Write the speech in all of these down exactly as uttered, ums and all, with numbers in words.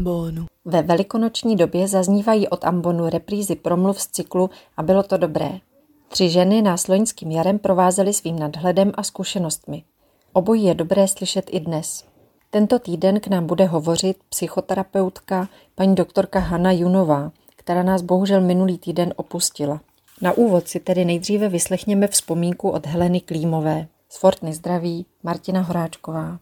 ambonu. Ve velikonoční době zaznívají od ambonu reprízy promluv z cyklu A bylo to dobré. Tři ženy nás loňským jarem provázely svým nadhledem a zkušenostmi. Obojí je dobré slyšet i dnes. Tento týden k nám bude hovořit psychoterapeutka paní doktorka Hanna Junová, která nás bohužel minulý týden opustila. Na úvod si tedy nejdříve vyslechněme vzpomínku od Heleny Klímové. Z Fortny zdraví Martina Horáčková.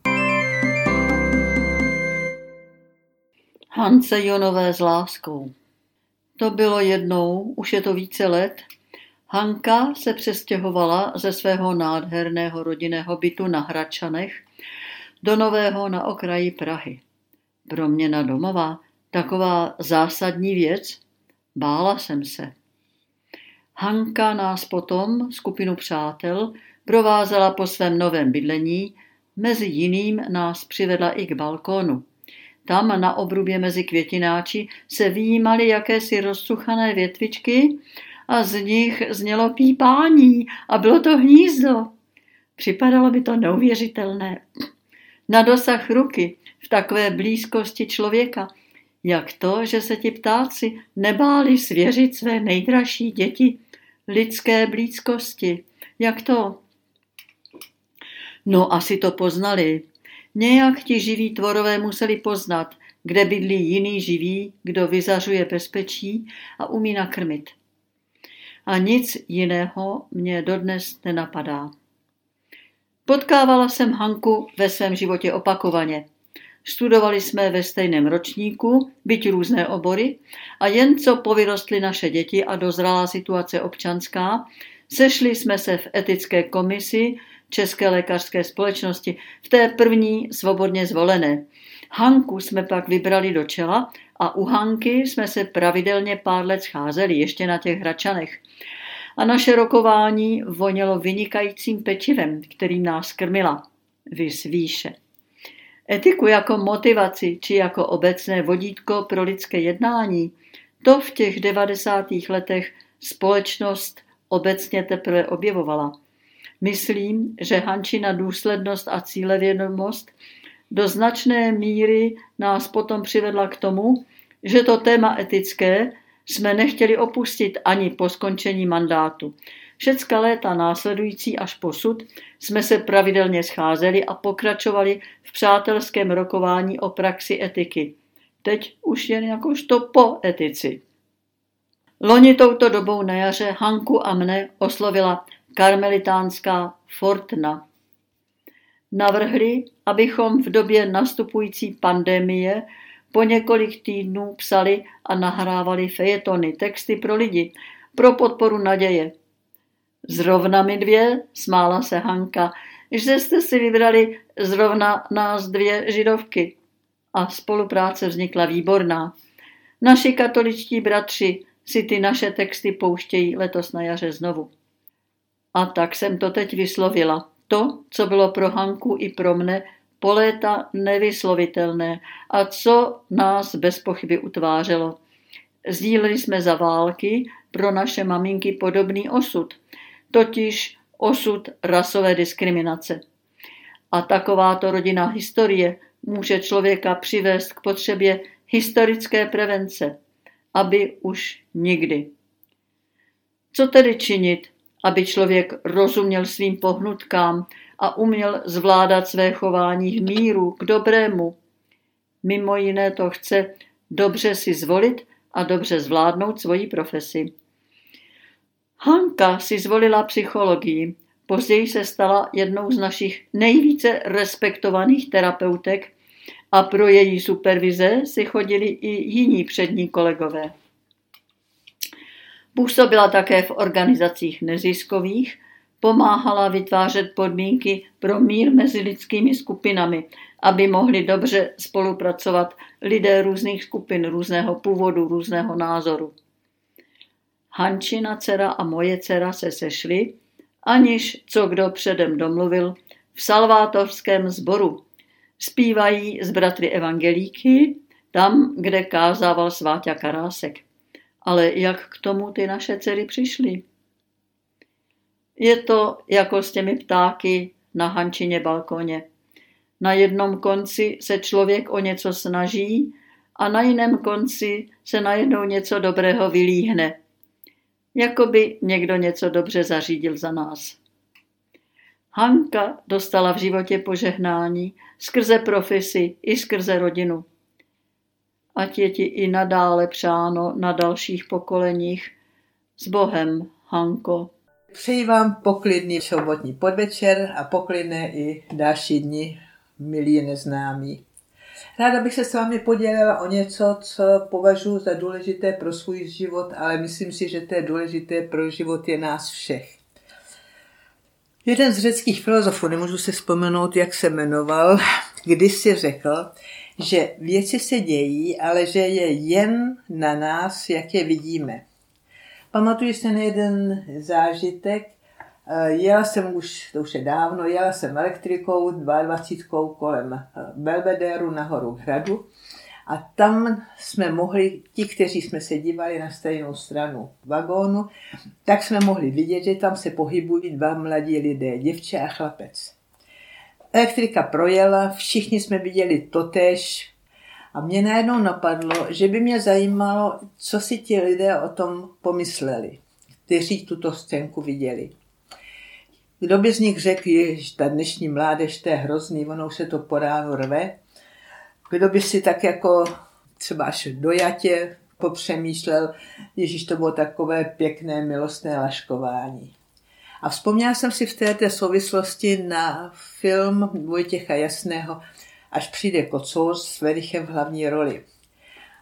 Hance Junové s láskou. To bylo jednou, už je to více let. Hanka se přestěhovala ze svého nádherného rodinného bytu na Hradčanech do nového na okraji Prahy. Proměna domová, taková zásadní věc, bála jsem se. Hanka nás potom, skupinu přátel, provázela po svém novém bydlení, mezi jiným nás přivedla i k balkónu. Tam na obrubě mezi květináči se vyjímaly jakési rozsuchané větvičky a z nich znělo pípání a bylo to hnízdo. Připadalo by to neuvěřitelné. Na dosah ruky, v takové blízkosti člověka, jak to, že se ti ptáci nebáli svěřit své nejdražší děti lidské blízkosti. Jak to? No, asi to poznali. Nějak ti živí tvorové museli poznat, kde bydlí jiný živý, kdo vyzařuje bezpečí a umí nakrmit. A nic jiného mě dodnes nenapadá. Potkávala jsem Hanku ve svém životě opakovaně. Studovali jsme ve stejném ročníku, byť různé obory, a jen co povyrostly naše děti a dozrála situace občanská, sešli jsme se v etické komisi České lékařské společnosti, v té první svobodně zvolené. Hanku jsme pak vybrali do čela a u Hanky jsme se pravidelně pár let scházeli, ještě na těch Hradčanech. A naše rokování vonělo vynikajícím pečivem, kterým nás krmila. Viz výše. Etiku jako motivaci či jako obecné vodítko pro lidské jednání, to v těch devadesátých letech společnost obecně teprve objevovala. Myslím, že Hančina důslednost a cílevědomost do značné míry nás potom přivedla k tomu, že to téma etické jsme nechtěli opustit ani po skončení mandátu. Všecka léta následující až posud jsme se pravidelně scházeli a pokračovali v přátelském rokování o praxi etiky. Teď už jen jakožto po etici. Loni touto dobou na jaře Hanku a mne oslovila karmelitánská Fortna. Navrhli, abychom v době nastupující pandemie po několik týdnů psali a nahrávali fejetony, texty pro lidi, pro podporu naděje. Zrovna my dvě, smála se Hanka, že jste si vybrali zrovna nás dvě židovky. A spolupráce vznikla výborná. Naši katoličtí bratři si ty naše texty pouštějí letos na jaře znovu. A tak jsem to teď vyslovila. To, co bylo pro Hanku i pro mne po léta nevyslovitelné a co nás bez pochyby utvářelo. Sdíleli jsme za války pro naše maminky podobný osud, totiž osud rasové diskriminace. A takováto rodinná historie může člověka přivést k potřebě historické prevence, aby už nikdy. Co tedy činit, aby člověk rozuměl svým pohnutkám a uměl zvládat své chování v míru k dobrému? Mimo jiné to chce dobře si zvolit a dobře zvládnout svoji profesi. Hanka si zvolila psychologii, později se stala jednou z našich nejvíce respektovaných terapeutek a pro její supervize si chodili i jiní přední kolegové. Působila také v organizacích neziskových, pomáhala vytvářet podmínky pro mír mezi lidskými skupinami, aby mohli dobře spolupracovat lidé různých skupin, různého původu, různého názoru. Hančina dcera a moje dcera se sešly, aniž co kdo předem domluvil, v salvátorském sboru. Zpívají s bratry evangelíky, tam, kde kázával sváťa Karásek. Ale jak k tomu ty naše dcery přišly? Je to jako s těmi ptáky na Hančině balkoně. Na jednom konci se člověk o něco snaží a na jiném konci se najednou něco dobrého vylíhne. Jakoby někdo něco dobře zařídil za nás. Hanka dostala v životě požehnání skrze profesi i skrze rodinu. Ať je ti i nadále přáno na dalších pokoleních. S Bohem, Hanko. Přeji vám poklidný sobotní podvečer a poklidné i další dny, milí neznámí. Ráda bych se s vámi podělila o něco, co považuji za důležité pro svůj život, ale myslím si, že to je důležité pro život je nás všech. Jeden z řeckých filozofů, nemůžu si vzpomenout, jak se jmenoval, kdysi řekl, že věci se dějí, ale že je jen na nás, jak je vidíme. Pamatuju si na jeden zážitek. Jela jsem už, to už je dávno, jela jsem elektrikou dvacet dva kolem Belvedéru nahoru k hradu a tam jsme mohli, ti, kteří jsme se dívali na stejnou stranu vagónu, tak jsme mohli vidět, že tam se pohybují dva mladí lidé, děvče a chlapec. Elektrika projela, všichni jsme viděli totéž a mě najednou napadlo, že by mě zajímalo, co si ti lidé o tom pomysleli, kteří tuto scénku viděli. Kdo by z nich řekl, že ta dnešní mládež, to je hrozný, ono už se to po ránu rve. Kdo by si tak jako třeba až do jatě popřemýšlel, ježíš, to bylo takové pěkné, milostné laškování. A vzpomněla jsem si v této souvislosti na film Vojtěcha Jasného Až přijde kocour s Velichem v hlavní roli.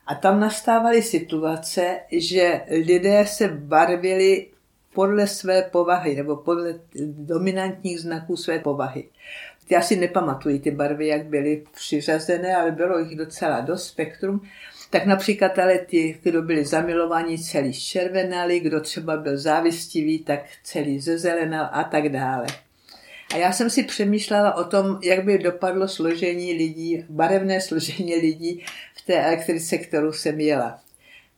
A tam nastávaly situace, že lidé se barvili podle své povahy, nebo podle dominantních znaků své povahy. Já si nepamatuji ty barvy, jak byly přiřazené, ale bylo jich docela dost spektrum. Tak například ale ti, kdo byli zamilovaní, celý zčervenali, kdo třeba byl závistivý, tak celý zezelenal a tak dále. A já jsem si přemýšlela o tom, jak by dopadlo složení lidí, barevné složení lidí v té elektrice, kterou jsem jela.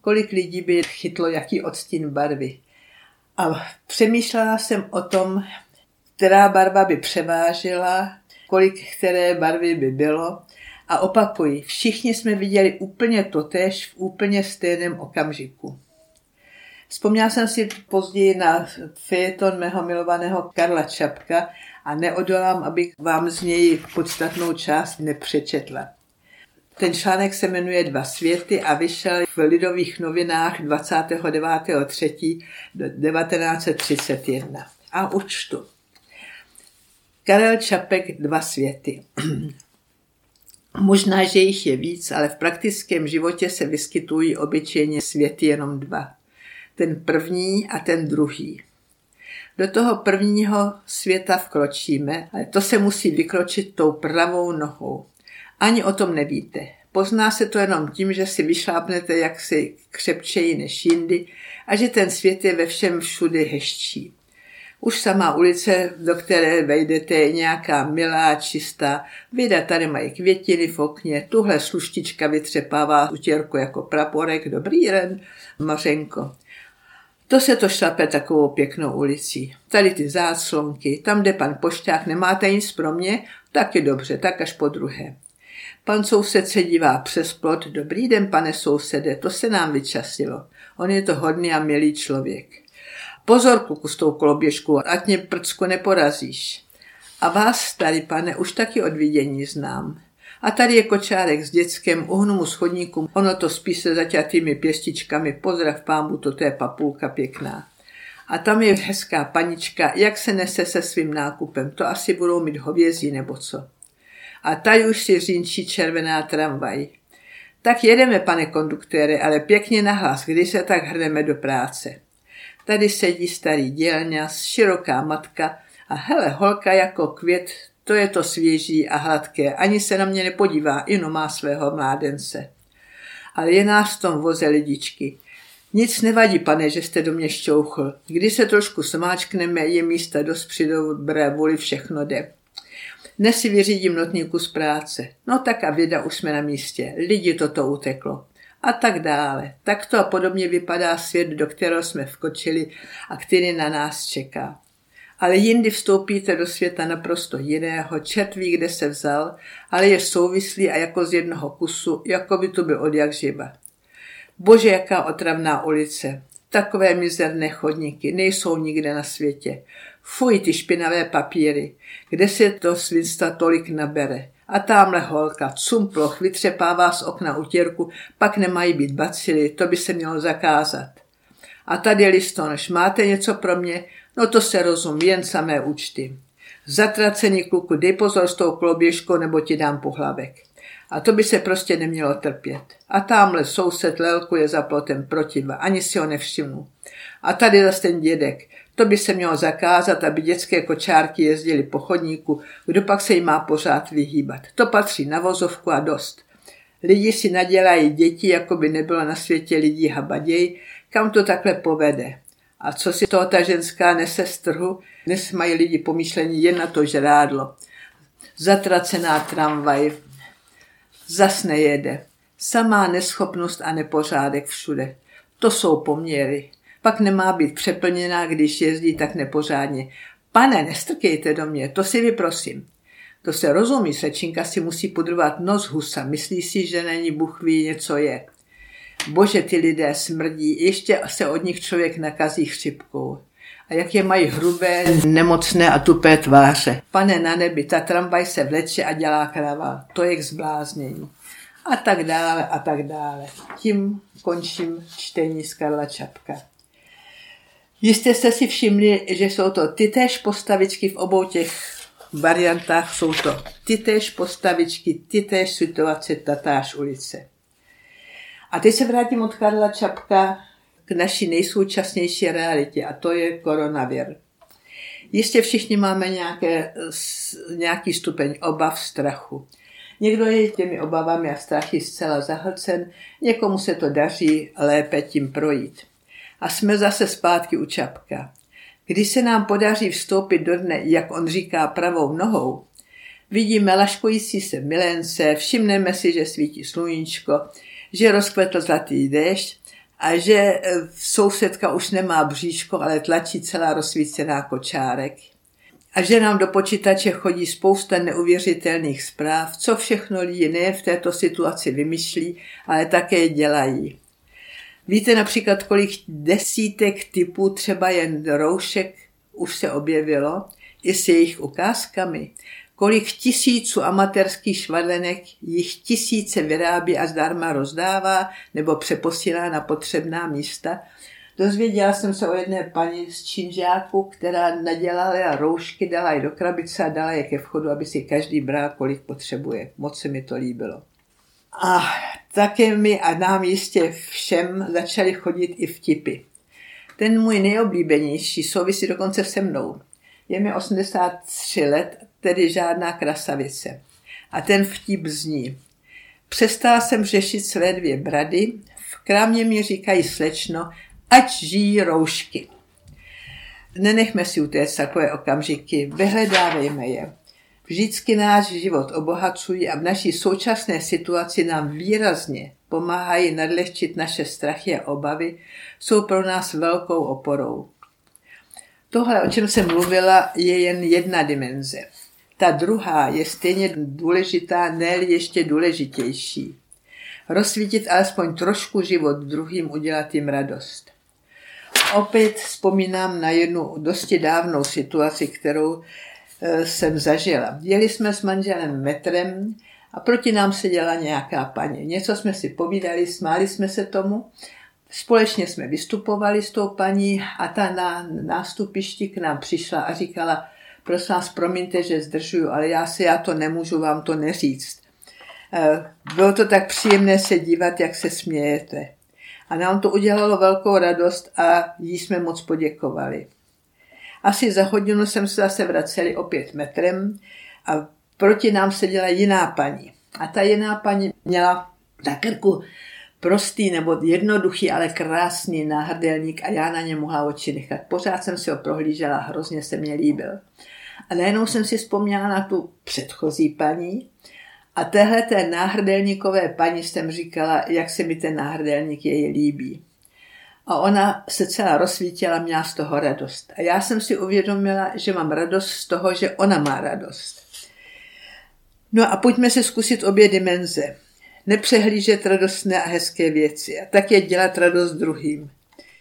Kolik lidí by chytlo jaký odstín barvy. A přemýšlela jsem o tom, která barva by převážila, kolik které barvy by bylo. A opakuji, všichni jsme viděli úplně totéž v úplně stejném okamžiku. Vzpomněla jsem si později na fejeton mého milovaného Karla Čapka a neodolám, abych vám z něj podstatnou část nepřečetla. Ten článek se jmenuje Dva světy a vyšel v Lidových novinách dvacátého devátého třetího devatenáct třicet jedna. A učtu. Karel Čapek, Dva světy. Možná, že jich je víc, ale v praktickém životě se vyskytují obyčejně světy jenom dva. Ten první a ten druhý. Do toho prvního světa vkročíme, ale to se musí vykročit tou pravou nohou. Ani o tom nevíte. Pozná se to jenom tím, že si vyšlápnete jaksi křepčeji než jindy a že ten svět je ve všem všude hezčí. Už samá ulice, do které vejdete, je nějaká milá, čistá. Vida, tady mají květiny v okně, tuhle sluštička vytřepává utěrku jako praporek. Dobrý den, Mařenko. To se to šlape takovou pěknou ulicí. Tady ty záclonky, tam, kde pan pošťák, nemáte nic pro mě? Tak je dobře, tak až po druhé. Pan soused se dívá přes plot. Dobrý den, pane sousede, to se nám vyčasilo. On je to hodný a milý člověk. Pozor, kuku, s tou koloběžkou, ať mě prcku neporazíš. A vás, tady pane, už taky od vidění znám. A tady je kočárek s děckem, uhnu mu schodníku, ono to spíš se zaťatými pěstičkami, pozdrav pámu, toto je papulka pěkná. A tam je hezká panička, jak se nese se svým nákupem, to asi budou mít hovězí nebo co. A tady už si řinčí červená tramvaj. Tak jedeme, pane konduktére, ale pěkně nahlas, když se tak hrneme do práce. Tady sedí starý dělňas, široká matka a hele, holka jako květ, to je to svěží a hladké, ani se na mě nepodívá, jenom má svého mládence. Ale je nás v tom voze lidičky. Nic nevadí, pane, že jste do mě šťouchl. Když se trošku smáčkneme, je místa dost při dobré vůli, všechno jde. Dnes si vyřídím notníku z práce. No tak a věda, už jsme na místě. Lidi toto uteklo. A tak dále. Tak to a podobně vypadá svět, do kterého jsme vkočili a který na nás čeká. ale jindy vstoupíte do světa naprosto jiného, čertví, kde se vzal, ale je souvislý a jako z jednoho kusu, jako by to byl odjak živa. Bože, jaká otravná ulice, takové mizerné chodníky, nejsou nikde na světě. Fuj, ty špinavé papíry, kde se to svinstva tolik nabere. A támhle holka, cumploch, vytřepává z okna utěrku, pak nemají být bacily, to by se mělo zakázat. A tady listonoš, máte něco pro mě? No to se rozum, jen samé účty. Zatracený kluku, dej pozor s tou kloběžkou, nebo ti dám pohlavek. A to by se prostě nemělo trpět. A támhle soused lelkuje za plotem proti dva, ani si ho nevšimnu. A tady zas ten dědek, to by se mělo zakázat, aby dětské kočárky jezdily po chodníku, kdo pak se jim má pořád vyhýbat. To patří na vozovku a dost. Lidi si nadělají děti, jako by nebylo na světě lidí habaděj, kam to takhle povede. A co si toho ta ženská nese z trhu? Dnes mají lidi pomýšlení jen na to žrádlo. Zatracená tramvaj zas nejede. Samá neschopnost a nepořádek všude. To jsou poměry. Pak nemá být přeplněná, když jezdí tak nepořádně. Pane, nestrkejte do mě, to si vyprosím. To se rozumí, sečinka si musí podrvat nos husa, myslí si, že není Bůh ví, něco je. Bože, ty lidé smrdí, ještě se od nich člověk nakazí chřipkou. A jak je mají hrubé, nemocné a tupé tváře. Pane na nebi, ta tramvaj se vleče a dělá kravál. To je k zbláznění. A tak dále, a tak dále. Tím končím čtení z Karla Čapka. Jistě jste si všimli, že jsou to tytéž postavičky v obou těch variantách, jsou to tytéž postavičky, tytéž situace, tatáž ulice. A teď se vrátím od Karla Čapka k naší nejsoučasnější realitě, a to je koronavir. Jistě všichni máme nějaké, nějaký stupeň obav, strachu. Někdo je těmi obavami a strachy zcela zahlcen, někomu se to daří lépe tím projít. A jsme zase zpátky u Čapka. Když se nám podaří vstoupit do dne, jak on říká, pravou nohou, vidíme laškující se milence, všimneme si, že svítí sluníčko, že rozkvetl zlatý déšť a že sousedka už nemá bříško, ale tlačí celá rozsvícená kočárek. A že nám do počítače chodí spousta neuvěřitelných zpráv, co všechno lidi nejen v této situaci vymyšlí, ale také dělají. Víte například, kolik desítek typů třeba jen roušek už se objevilo, i s jejich ukázkami. Kolik tisíců amatérských švadlenek jich tisíce vyrábí a zdarma rozdává nebo přeposílá na potřebná místa. Dozvěděla jsem se o jedné paní z činžáku, která nadělala roušky, dala je do krabice a dala je ke vchodu, aby si každý bral, kolik potřebuje. Moc se mi to líbilo. A také mi a nám jistě všem začaly chodit i vtipy. Ten můj nejoblíbenější souvisí dokonce se mnou. Je mi osmdesát tři let, tedy žádná krasavice. A ten vtip zní. Přestala jsem řešit své dvě brady, v krámě mi říkají slečno, ať žijí roušky. Nenechme si utéct takové okamžiky, vyhledávejme je. Vždycky náš život obohacují a v naší současné situaci nám výrazně pomáhají nadlehčit naše strachy a obavy, jsou pro nás velkou oporou. Tohle, o čem jsem mluvila, je jen jedna dimenze. Ta druhá je stejně důležitá, ne-li ještě důležitější. Rozsvítit alespoň trošku život druhým, udělat jim radost. Opět vzpomínám na jednu dosti dávnou situaci, kterou jsem zažila. Jeli jsme s manželem metrem a proti nám seděla nějaká paní. Něco jsme si povídali, smáli jsme se tomu. Společně jsme vystupovali s tou paní a ta na nástupišti k nám přišla a říkala, prosím vás, promiňte, že zdržuju, ale já se, já to nemůžu vám to neříct. Bylo to tak příjemné se dívat, jak se smějete. A nám to udělalo velkou radost a jí jsme moc poděkovali. Asi za hodinu jsem se zase vraceli opět metrem a proti nám seděla jiná paní. A ta jiná paní měla na krku prostý nebo jednoduchý, ale krásný náhrdelník a já na ně mohla oči nechat. Pořád jsem si ho prohlížela, hrozně se mě líbil. A najednou jsem si vzpomněla na tu předchozí paní a téhle té náhrdelníkové paní jsem říkala, jak se mi ten náhrdelník její líbí. A ona se celá rozsvítila, měla z toho radost. A já jsem si uvědomila, že mám radost z toho, že ona má radost. No a pojďme si zkusit obě dimenze. Nepřehlížet radostné a hezké věci a také dělat radost druhým.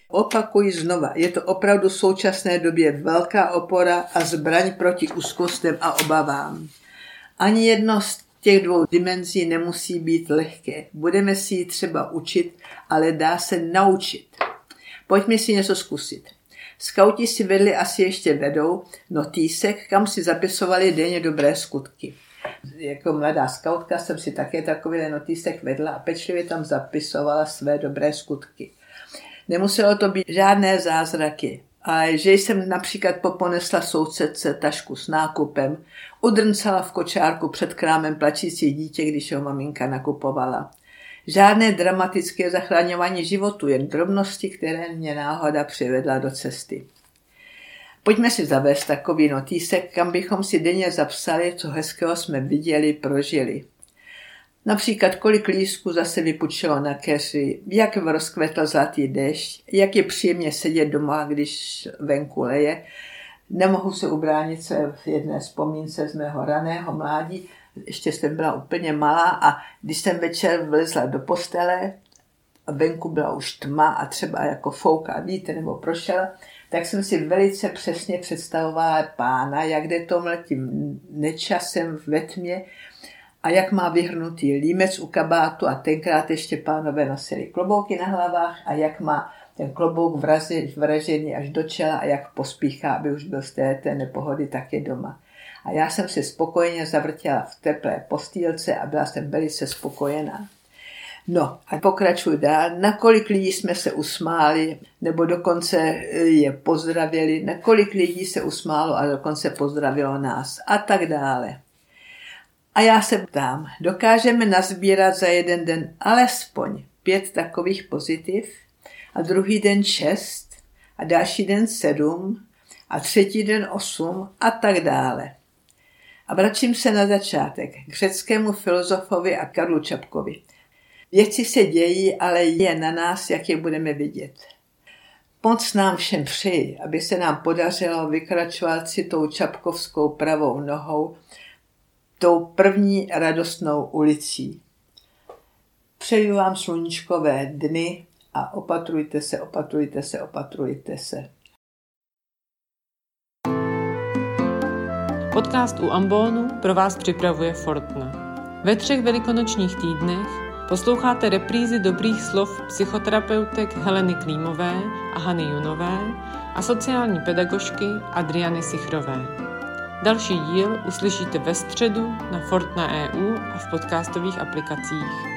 Opakuji znova, je to opravdu v současné době velká opora a zbraň proti úzkostem a obavám. Ani jedno z těch dvou dimenzí nemusí být lehké. Budeme si ji třeba učit, ale dá se naučit. Pojďme si něco zkusit. Skauti si vedli, asi ještě vedou, notýsek, kam si zapisovali denně dobré skutky. Jako mladá skautka jsem si také takový notýsek vedla a pečlivě tam zapisovala své dobré skutky. Nemuselo to být žádné zázraky. A že jsem například poponesla sousedce tašku s nákupem, udrncala v kočárku před krámem plačící dítě, když ho maminka nakupovala. Žádné dramatické zachraňování životu, jen drobnosti, které mě náhoda přivedla do cesty. Pojďme si zavést takový notýsek, kam bychom si denně zapsali, co hezkého jsme viděli, prožili. Například kolik lístků zase vypučilo na keři, jak rozkvetl zlatý déšť, jak je příjemně sedět doma, když venku leje. Nemohu se ubránit se v jedné vzpomínce z mého raného mládí. Ještě jsem byla úplně malá a když jsem večer vlezla do postele a venku byla už tma a třeba jako fouká vítr nebo prošel, tak jsem si velice přesně představovala pána, jak jde tomhle tím nečasem ve tmě, a jak má vyhrnutý límec u kabátu a tenkrát ještě pánové nosili klobouky na hlavách a jak má ten klobouk vražený až do čela a jak pospíchá, aby už byl z té, té nepohody taky doma. A já jsem se spokojeně zavrtěla v teplé postýlce a byla jsem velice spokojená. No a pokračuji dál, nakolik lidí jsme se usmáli, nebo dokonce je pozdravili, nakolik lidí se usmálo a dokonce pozdravilo nás a tak dále. A já se ptám, dokážeme nazbírat za jeden den alespoň pět takových pozitiv a druhý den šest a další den sedm a třetí den osm a tak dále. A vracím se na začátek k řeckému filozofovi a Karlu Čapkovi. Věci se dějí, ale je na nás, jak je budeme vidět. Moc nám všem přeji, aby se nám podařilo vykračovat si tou čapkovskou pravou nohou tou první radostnou ulicí. Přeju vám sluníčkové dny a opatrujte se, opatrujte se, opatrujte se. Podcast U ambonu pro vás připravuje Fortna. Ve třech velikonočních týdnech posloucháte reprízy dobrých slov psychoterapeutek Heleny Klímové a Hanny Junové a sociální pedagožky Adriany Sichrové. Další díl uslyšíte ve středu na Fortna tečka e u a v podcastových aplikacích.